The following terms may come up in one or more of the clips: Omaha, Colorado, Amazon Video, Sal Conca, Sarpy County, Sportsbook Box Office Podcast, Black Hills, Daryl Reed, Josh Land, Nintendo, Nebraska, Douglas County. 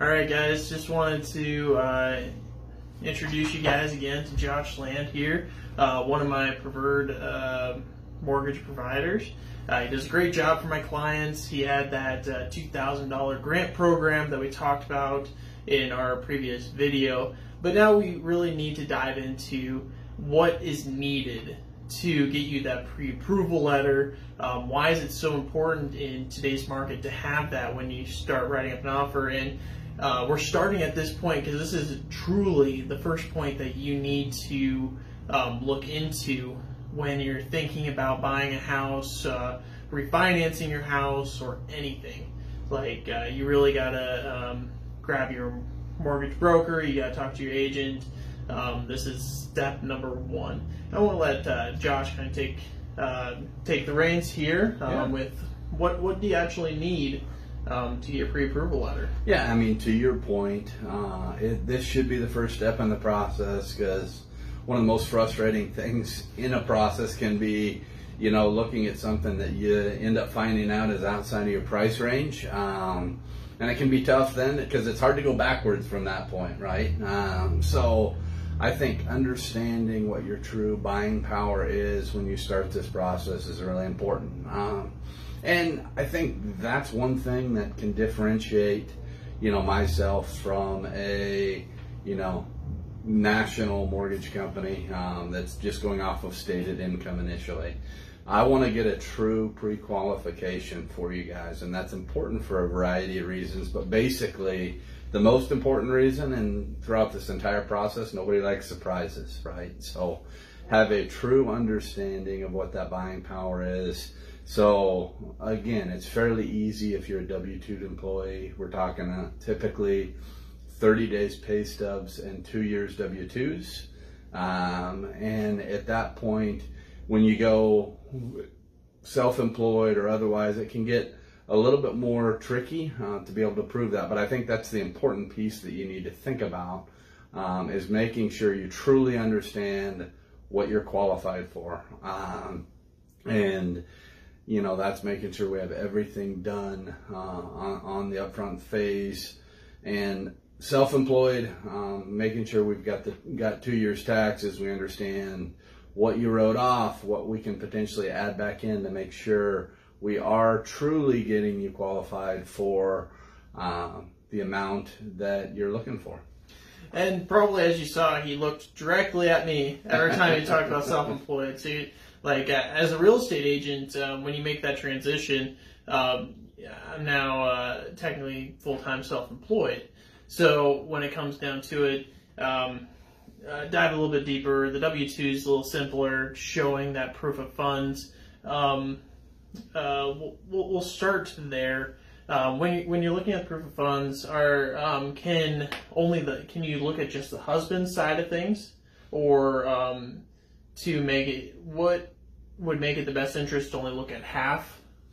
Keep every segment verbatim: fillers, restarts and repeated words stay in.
Alright guys, just wanted to uh, introduce you guys again to Josh Land here, uh, one of my preferred uh, mortgage providers. Uh, he does a great job for my clients. He had that uh, two thousand dollar grant program that we talked about in our previous video, but now we really need to dive into what is needed to get you that pre-approval letter. Um, why is it so important in today's market to have that when you start writing up an offer? And Uh, we're starting at this point because this is truly the first point that you need to um, look into when you're thinking about buying a house, uh, refinancing your house, or anything. Like uh, you really gotta um, grab your mortgage broker, you gotta talk to your agent. Um, this is step number one. I want to let uh, Josh kind of take uh, take the reins here um, yeah. with what what do you actually need Um, to get a pre-approval letter. Yeah, I mean, to your point, uh, it, this should be the first step in the process, because one of the most frustrating things in a process can be, you know, looking at something that you end up finding out is outside of your price range. Um, and it can be tough then, because it's hard to go backwards from that point, right? Um, so I think understanding what your true buying power is when you start this process is really important. Um, And I think that's one thing that can differentiate, you know, myself from a, you know, national mortgage company um, that's just going off of stated income initially. I want to get a true pre-qualification for you guys, and that's important for a variety of reasons, but basically the most important reason, and throughout this entire process, nobody likes surprises, right? So have a true understanding of what that buying power is. So again, it's fairly easy if you're a W two employee. We're talking uh, typically thirty days pay stubs and two years W twos. Um, and at that point, when you go self-employed or otherwise, it can get a little bit more tricky uh, to be able to prove that. But I think that's the important piece that you need to think about um, is making sure you truly understand what you're qualified for. Um, and You know, that's making sure we have everything done uh, on, on the upfront phase, and self-employed, um, making sure we've got the got two years taxes. We understand what you wrote off, what we can potentially add back in to make sure we are truly getting you qualified for uh, the amount that you're looking for. And probably, as you saw, he looked directly at me every time he talked about self-employed. So you, Like, uh, as a real estate agent, um, when you make that transition, um, I'm now uh, technically full-time self-employed. So when it comes down to it, um, uh, dive a little bit deeper. The W two is a little simpler, showing that proof of funds. Um, uh, we'll, we'll start there. Uh, when, when you're looking at proof of funds, are um, can only the can you look at just the husband side of things, or um, to make it, what would make it the best interest to only look at half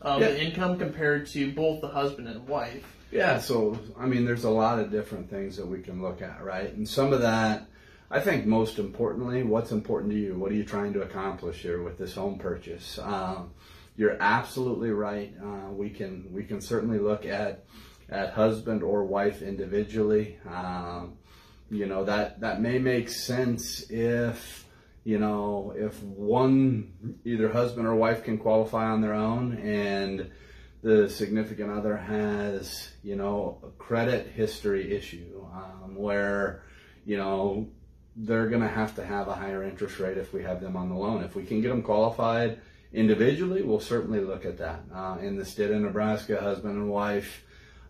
of yeah. the income compared to both the husband and wife? Yeah, so, I mean, there's a lot of different things that we can look at, right? And some of that, I think most importantly, what's important to you? What are you trying to accomplish here with this home purchase? Um, you're absolutely right. Uh, we can we can certainly look at, at husband or wife individually. Um, you know, that, that may make sense if, you know, if one, either husband or wife, can qualify on their own and the significant other has, you know, a credit history issue um, where, you know, they're going to have to have a higher interest rate if we have them on the loan. If we can get them qualified individually, we'll certainly look at that. Uh, in the state of Nebraska, husband and wife,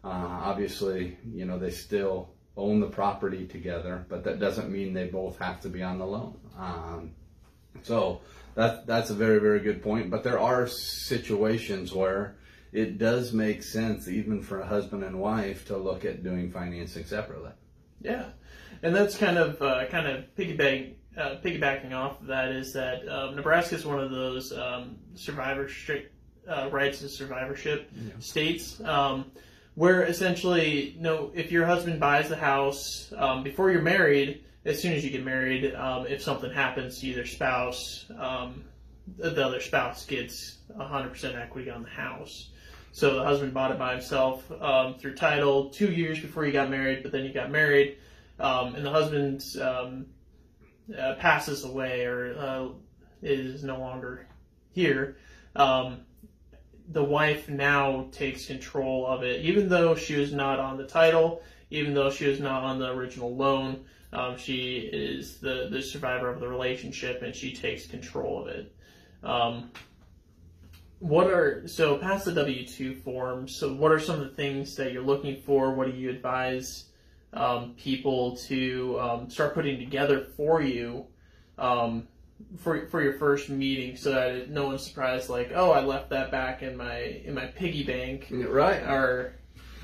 uh, obviously, you know, they still own the property together, but that doesn't mean they both have to be on the loan. Um, so that, that's a very, very good point. But there are situations where it does make sense, even for a husband and wife, to look at doing financing separately. Yeah, and that's kind of uh, kind of piggyback, uh, piggybacking off of that, is that um, Nebraska is one of those um, survivorship uh, rights to survivorship yeah. states. Um, Where essentially, you know, if your husband buys the house um, before you're married, as soon as you get married, um, if something happens to either spouse, um, the other spouse gets one hundred percent equity on the house. So the husband bought it by himself um, through title two years before he got married, but then he got married, um, and the husband um, uh, passes away or uh, is no longer here. Um, the wife now takes control of it, even though she was not on the title, even though she was not on the original loan. Um, she is the, the survivor of the relationship, and she takes control of it. Um, what are, so past the W two form, so what are some of the things that you're looking for? What do you advise um, people to um, start putting together for you um, for for your first meeting, so that no one's surprised, like, oh, I left that back in my in my piggy bank, right? Or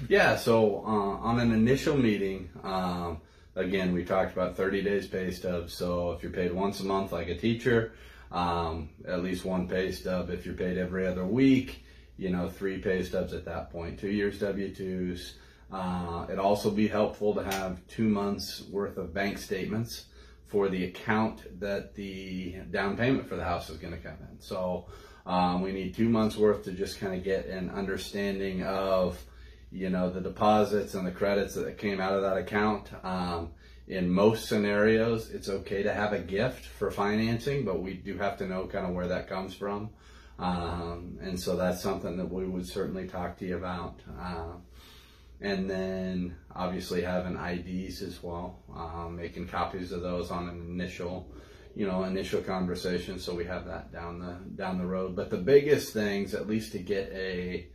yeah, so uh, on an initial meeting. Um, Again, we talked about thirty days pay stub, so if you're paid once a month like a teacher, um, at least one pay stub. If you're paid every other week, you know, three pay stubs at that point, two years W twos. Uh, it'd also be helpful to have two months worth of bank statements for the account that the down payment for the house is going to come in. So um, we need two months worth to just kind of get an understanding of, you know, the deposits and the credits that came out of that account. Um, in most scenarios, it's okay to have a gift for financing, but we do have to know kind of where that comes from. Um, and so that's something that we would certainly talk to you about. Uh, and then obviously having I Ds as well, uh, making copies of those on an initial, you know, initial conversation. So we have that down the, down the road. But the biggest things, at least to get a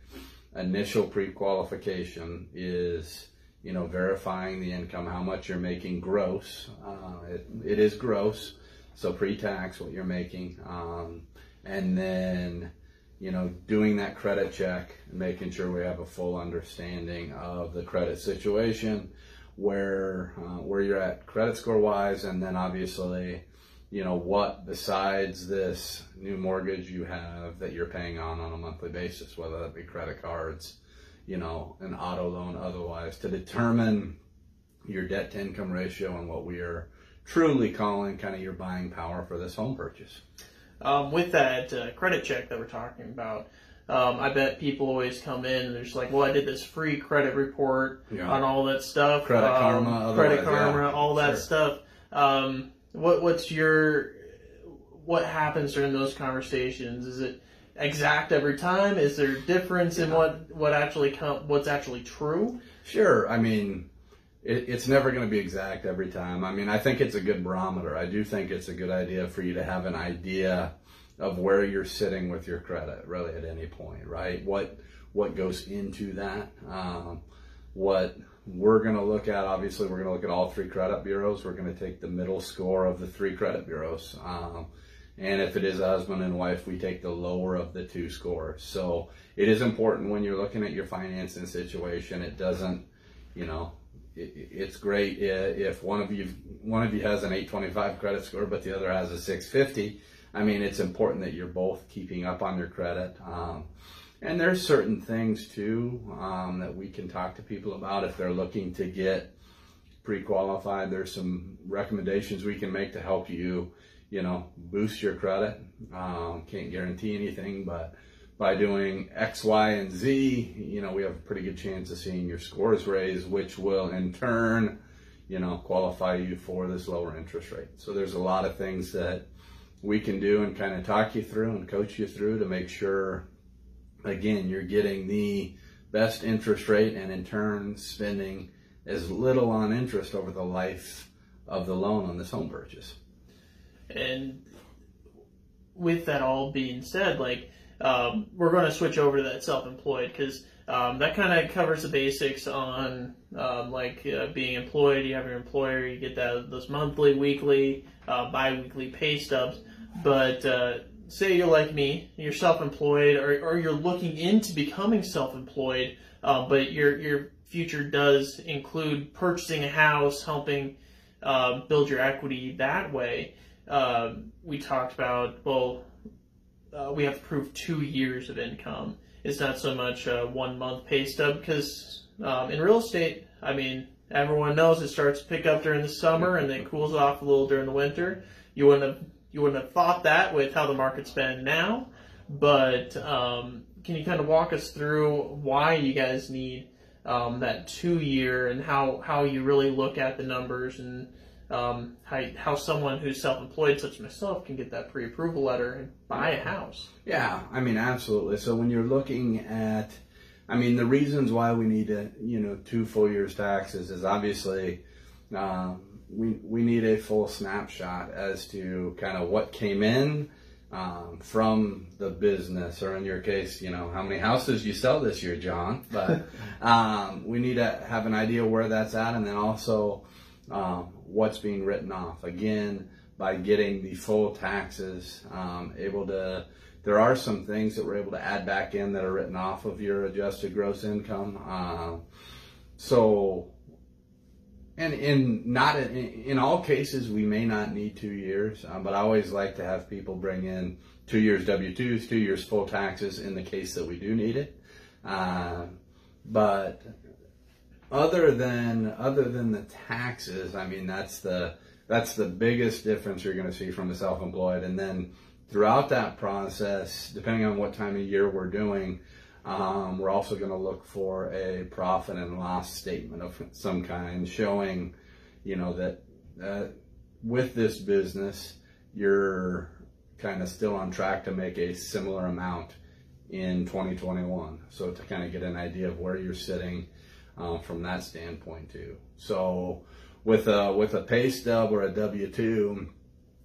initial pre-qualification, is, you know, verifying the income, how much you're making gross. Uh, it, it is gross, so pre-tax what you're making. Um, and then, you know, doing that credit check and making sure we have a full understanding of the credit situation, where, uh, where you're at credit score wise. And then obviously, you know, what besides this new mortgage you have that you're paying on on a monthly basis, whether that be credit cards, you know, an auto loan, otherwise, to determine your debt to income ratio and what we are truly calling kind of your buying power for this home purchase. Um, with that uh, credit check that we're talking about, um, I bet people always come in and they're just like, well, I did this free credit report yeah. on all that stuff. Credit um, Karma, Credit Karma, yeah, all that sure. stuff. Um, What what's your what happens during those conversations? Is it exact every time? Is there a difference yeah. in what what actually com- what's actually true? Sure, I mean, it, it's never going to be exact every time. I mean, I think it's a good barometer. I do think it's a good idea for you to have an idea of where you're sitting with your credit, really, at any point, right? What what goes into that? Um, what we're going to look at, obviously, we're going to look at all three credit bureaus. We're going to take the middle score of the three credit bureaus. Um, and if it is a husband and wife, we take the lower of the two scores. So it is important when you're looking at your financing situation. It doesn't, you know, it, it's great if one of you, one of you has an eight twenty-five credit score, but the other has a six fifty. I mean, it's important that you're both keeping up on your credit. Um, And there's certain things too um, that we can talk to people about if they're looking to get pre-qualified. There's some recommendations we can make to help you, you know, boost your credit. Um, can't guarantee anything, but by doing X, Y, and Z, you know, we have a pretty good chance of seeing your scores raised, which will in turn, you know, qualify you for this lower interest rate. So there's a lot of things that we can do and kind of talk you through and coach you through to make sure, again, you're getting the best interest rate and in turn spending as little on interest over the life of the loan on this home purchase. And with that all being said, like, um, we're going to switch over to that self-employed, because um, that kind of covers the basics on um, like uh, being employed. You have your employer, you get that those monthly, weekly, uh, bi-weekly pay stubs, but uh, say you're like me, you're self-employed, or, or you're looking into becoming self-employed, uh, but your your future does include purchasing a house, helping uh, build your equity that way. Uh, we talked about, well, uh, we have to prove two years of income. It's not so much a one-month pay stub, because um, in real estate, I mean, everyone knows it starts to pick up during the summer and then cools off a little during the winter. You wouldn't have You wouldn't have thought that with how the market's been now, but um, can you kind of walk us through why you guys need um, that two year, and how, how you really look at the numbers, and um, how, how someone who's self-employed such as myself can get that pre-approval letter and buy a house? Yeah, I mean, absolutely. So when you're looking at, I mean, the reasons why we need a, you know, two full years taxes is obviously um, we, we need a full snapshot as to kind of what came in um, from the business, or in your case, you know, how many houses you sell this year, John. But um, we need to have an idea where that's at, and then also um, what's being written off. Again, by getting the full taxes, um, able to, there are some things that we're able to add back in that are written off of your adjusted gross income. Uh, so, and in not in, in all cases, we may not need two years, uh, but I always like to have people bring in two years W twos, two years full taxes in the case that we do need it. Uh, but other than other than the taxes, I mean, that's the that's the biggest difference you're going to see from the self-employed, and then. Throughout that process, depending on what time of year we're doing, um, we're also going to look for a profit and loss statement of some kind, showing, you know, that uh, with this business, you're kind of still on track to make a similar amount in twenty twenty-one. So to kind of get an idea of where you're sitting uh, from that standpoint too. So with a, with a pay stub or a W two,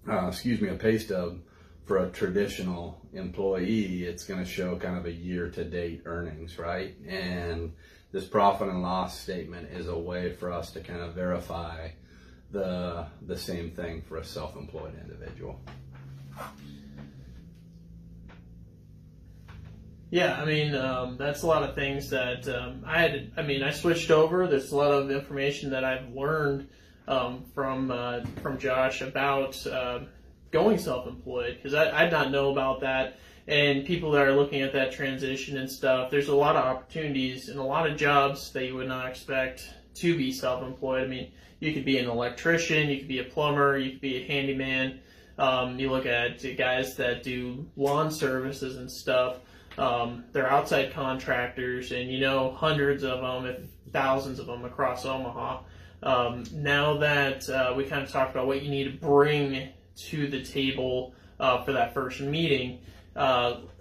uh, excuse me, a pay stub, for a traditional employee, it's going to show kind of a year-to-date earnings, right? And this profit and loss statement is a way for us to kind of verify the the same thing for a self-employed individual. Yeah, I mean, um, that's a lot of things that um, I had. I mean, I switched over. There's a lot of information that I've learned um, from uh, from Josh about. Uh, going self-employed, because I, I did not know about that, and people that are looking at that transition and stuff, there's a lot of opportunities and a lot of jobs that you would not expect to be self-employed. I mean, you could be an electrician, you could be a plumber, you could be a handyman. Um, you look at guys that do lawn services and stuff. Um, they're outside contractors, and you know hundreds of them, if thousands of them across Omaha. Um, now that uh, we kind of talked about what you need to bring to the table uh, for that first meeting, uh,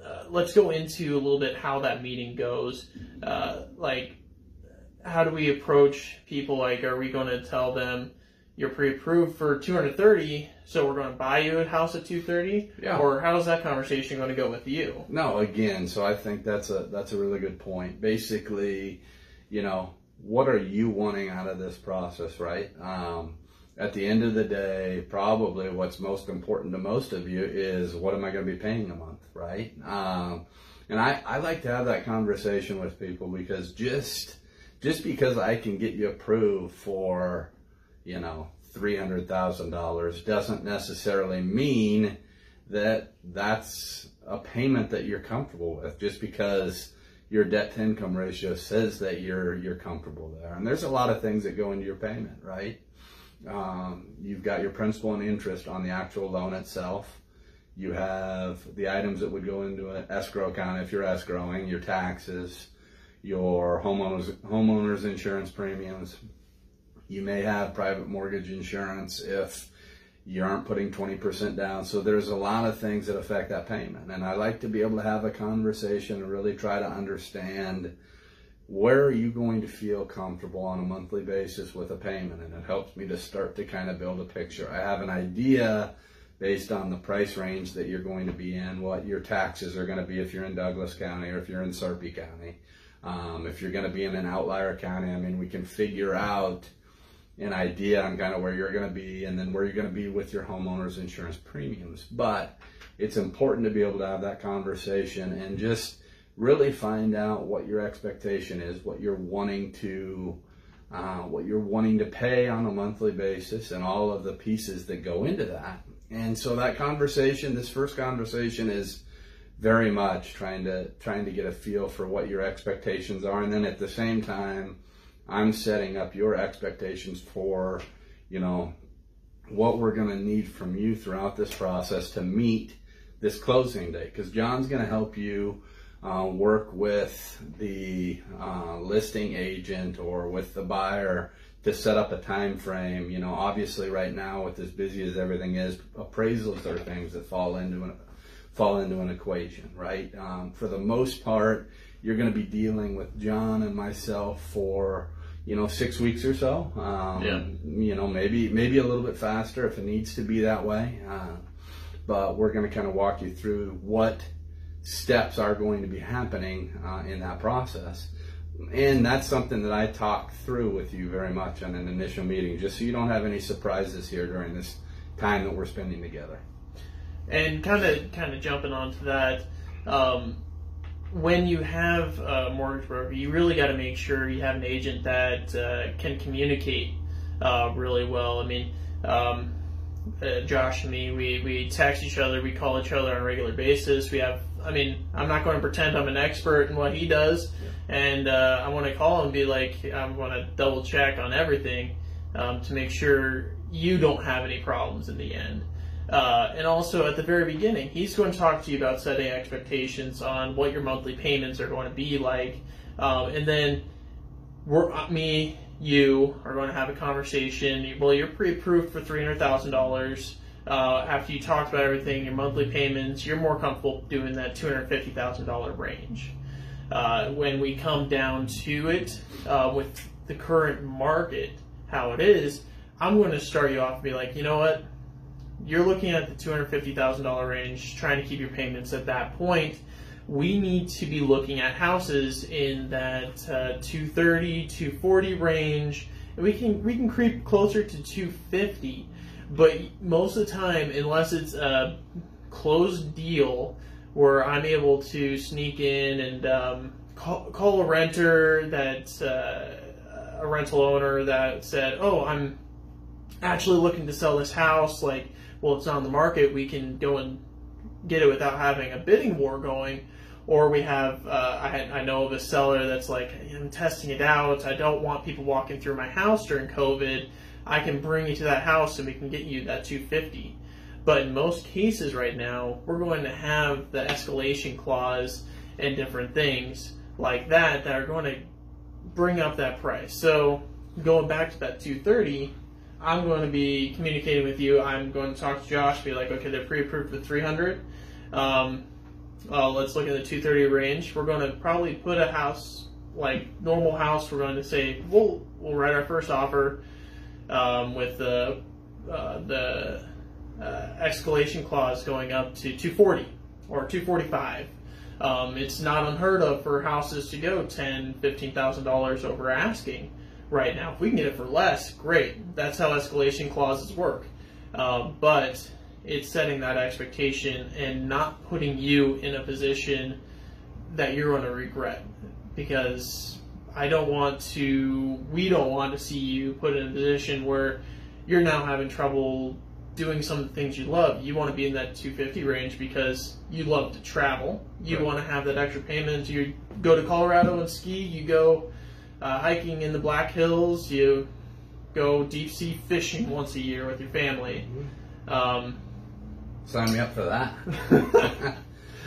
uh, let's go into a little bit how that meeting goes. Uh, like, how do we approach people? Like, are we going to tell them you're pre-approved for two hundred thirty, so we're going to buy you a house at two thirty? Yeah. Or how's that conversation going to go with you? No, again, so I think that's a that's a really good point. Basically, you know, what are you wanting out of this process, right? Um, At the end of the day, probably what's most important to most of you is, what am I going to be paying a month, right? Um, and I, I like to have that conversation with people, because just just because I can get you approved for, you know, three hundred thousand dollars doesn't necessarily mean that that's a payment that you're comfortable with, just because your debt to income ratio says that you're you're comfortable there. And there's a lot of things that go into your payment, right? Um, you've got your principal and interest on the actual loan itself. You have the items that would go into an escrow account if you're escrowing, your taxes, your homeowners, homeowners insurance premiums. You may have private mortgage insurance if you aren't putting twenty percent down. So there's a lot of things that affect that payment. And I like to be able to have a conversation and really try to understand, where are you going to feel comfortable on a monthly basis with a payment? And it helps me to start to kind of build a picture. I have an idea based on the price range that you're going to be in, what your taxes are going to be if you're in Douglas County or if you're in Sarpy County. Um, if you're going to be in an outlier county, I mean, we can figure out an idea on kind of where you're going to be, and then where you're going to be with your homeowner's insurance premiums. But it's important to be able to have that conversation and just really find out what your expectation is, what you're wanting to, uh, what you're wanting to pay on a monthly basis, and all of the pieces that go into that. And so that conversation, this first conversation, is very much trying to trying to get a feel for what your expectations are, and then at the same time, I'm setting up your expectations for, you know, what we're going to need from you throughout this process to meet this closing date, because John's going to help you uh, work with the uh, listing agent or with the buyer to set up a time frame. You know, obviously right now with as busy as everything is, appraisals are things that fall into an, fall into an equation, right? Um, for the most part, you're going to be dealing with John and myself for, you know, six weeks or so. Um, yeah. You know, maybe maybe a little bit faster if it needs to be that way. Uh, but we're going to kind of walk you through what steps are going to be happening uh, in that process. And that's something that I talk through with you very much on an initial meeting, just so you don't have any surprises here during this time that we're spending together. And kind of kind of jumping onto that, um, when you have a mortgage broker, you really got to make sure you have an agent that uh, can communicate uh, really well. I mean, um, uh, Josh and me, we, we text each other, we call each other on a regular basis. We have, I mean, I'm not going to pretend I'm an expert in what he does, yeah. and uh, I want to call him and be like, I want to double check on everything um, to make sure you don't have any problems in the end. Uh, and also at the very beginning, he's going to talk to you about setting expectations on what your monthly payments are going to be like. Um, and then we're, me, you are going to have a conversation. Well, you're pre-approved for three hundred thousand dollars. Uh, after you talked about everything, your monthly payments, you're more comfortable doing that two hundred fifty thousand dollars range. Uh, when we come down to it, uh, with the current market, how it is, I'm going to start you off and be like, you know what? You're looking at the two hundred fifty thousand dollars range, trying to keep your payments at that point. We need to be looking at houses in that uh, two thirty, two forty range. And we can we can creep closer to two fifty, but most of the time, unless it's a closed deal where I'm able to sneak in and um, call, call a renter that uh, a rental owner that said, "Oh, I'm actually looking to sell this house," like, well, it's on the market, we can go and get it without having a bidding war going. Or we have, uh, I, I know of a seller that's like, I'm testing it out, I don't want people walking through my house during COVID, I can bring you to that house and we can get you that two fifty. But in most cases right now, we're going to have the escalation clause and different things like that that are going to bring up that price. So going back to that two thirty, I'm going to be communicating with you. I'm going to talk to Josh, be like, okay, they're pre-approved for three hundred. Um, uh, let's look at the two thirty range. We're going to probably put a house, like normal house, we're going to say, we'll, we'll write our first offer um, with the, uh, the uh, escalation clause going up to two forty or two forty-five. Um, it's not unheard of for houses to go ten thousand, fifteen thousand dollars over asking. Right now, if we can get it for less, great. That's how escalation clauses work. Uh, but it's setting that expectation and not putting you in a position that you're going to regret, because I don't want to, we don't want to see you put in a position where you're now having trouble doing some of the things you love. You want to be in that two fifty range because you love to travel. You right. want to have that extra payment. You go to Colorado and ski, you go Uh, hiking in the Black Hills, you go deep sea fishing once a year with your family. Um, Sign me up for that.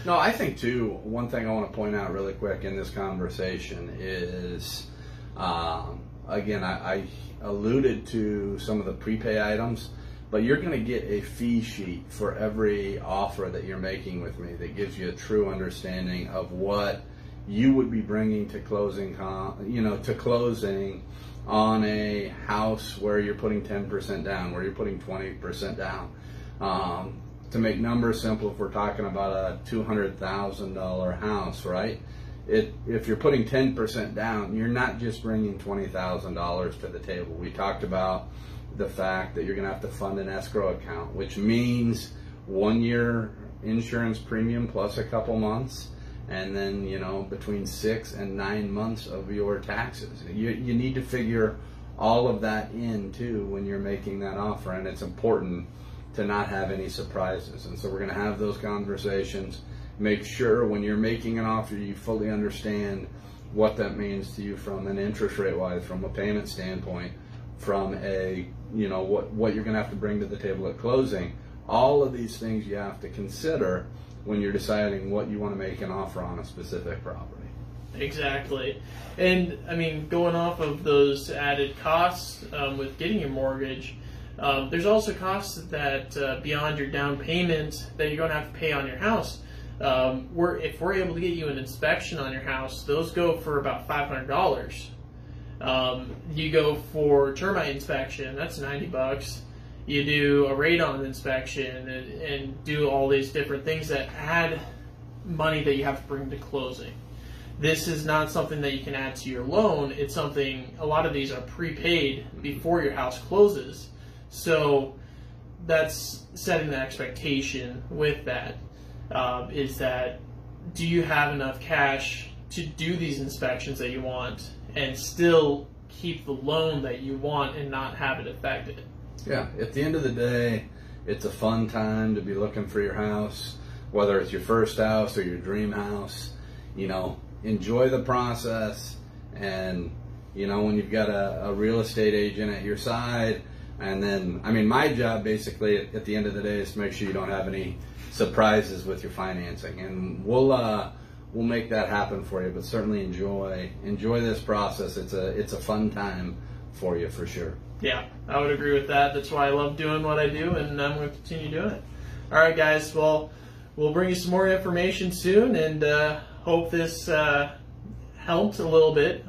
No, I think too, one thing I want to point out really quick in this conversation is, um, again, I, I alluded to some of the prepay items, but you're going to get a fee sheet for every offer that you're making with me that gives you a true understanding of what you would be bringing to closing, you know, to closing on a house where you're putting ten percent down, where you're putting twenty percent down. Um, to make numbers simple, if we're talking about a two hundred thousand dollar house, right? It, if you're putting ten percent down, you're not just bringing twenty thousand dollars to the table. We talked about the fact that you're going to have to fund an escrow account, which means one year insurance premium plus a couple months. And then, you know, between six and nine months of your taxes. You, you need to figure all of that in, too, when you're making that offer. And it's important to not have any surprises. And so we're going to have those conversations. Make sure when you're making an offer, you fully understand what that means to you from an interest rate-wise, from a payment standpoint, from a, you know, what, what you're going to have to bring to the table at closing. All of these things you have to consider when you're deciding what you want to make an offer on a specific property. Exactly. And I mean, going off of those added costs um, with getting your mortgage, um, there's also costs that uh, beyond your down payment that you're going to have to pay on your house. Um, we're, if we're able to get you an inspection on your house, those go for about five hundred dollars. Um, you go for termite inspection, that's ninety bucks. You do a radon inspection and, and do all these different things that add money that you have to bring to closing. This is not something that you can add to your loan. It's something, a lot of these are prepaid before your house closes. So that's setting the expectation with that. Uh, is that, do you have enough cash to do these inspections that you want and still keep the loan that you want and not have it affected? Yeah, at the end of the day, it's a fun time to be looking for your house, whether it's your first house or your dream house. You know, enjoy the process, and you know, when you've got a, a real estate agent at your side, and then, I mean, my job basically at, at the end of the day is to make sure you don't have any surprises with your financing, and we'll uh, we'll make that happen for you. But certainly enjoy enjoy this process. It's a it's a fun time for you, for sure. Yeah, I would agree with that. That's why I love doing what I do, and I'm going to continue doing it. All right, guys. Well, we'll bring you some more information soon, and uh, hope this uh, helped a little bit.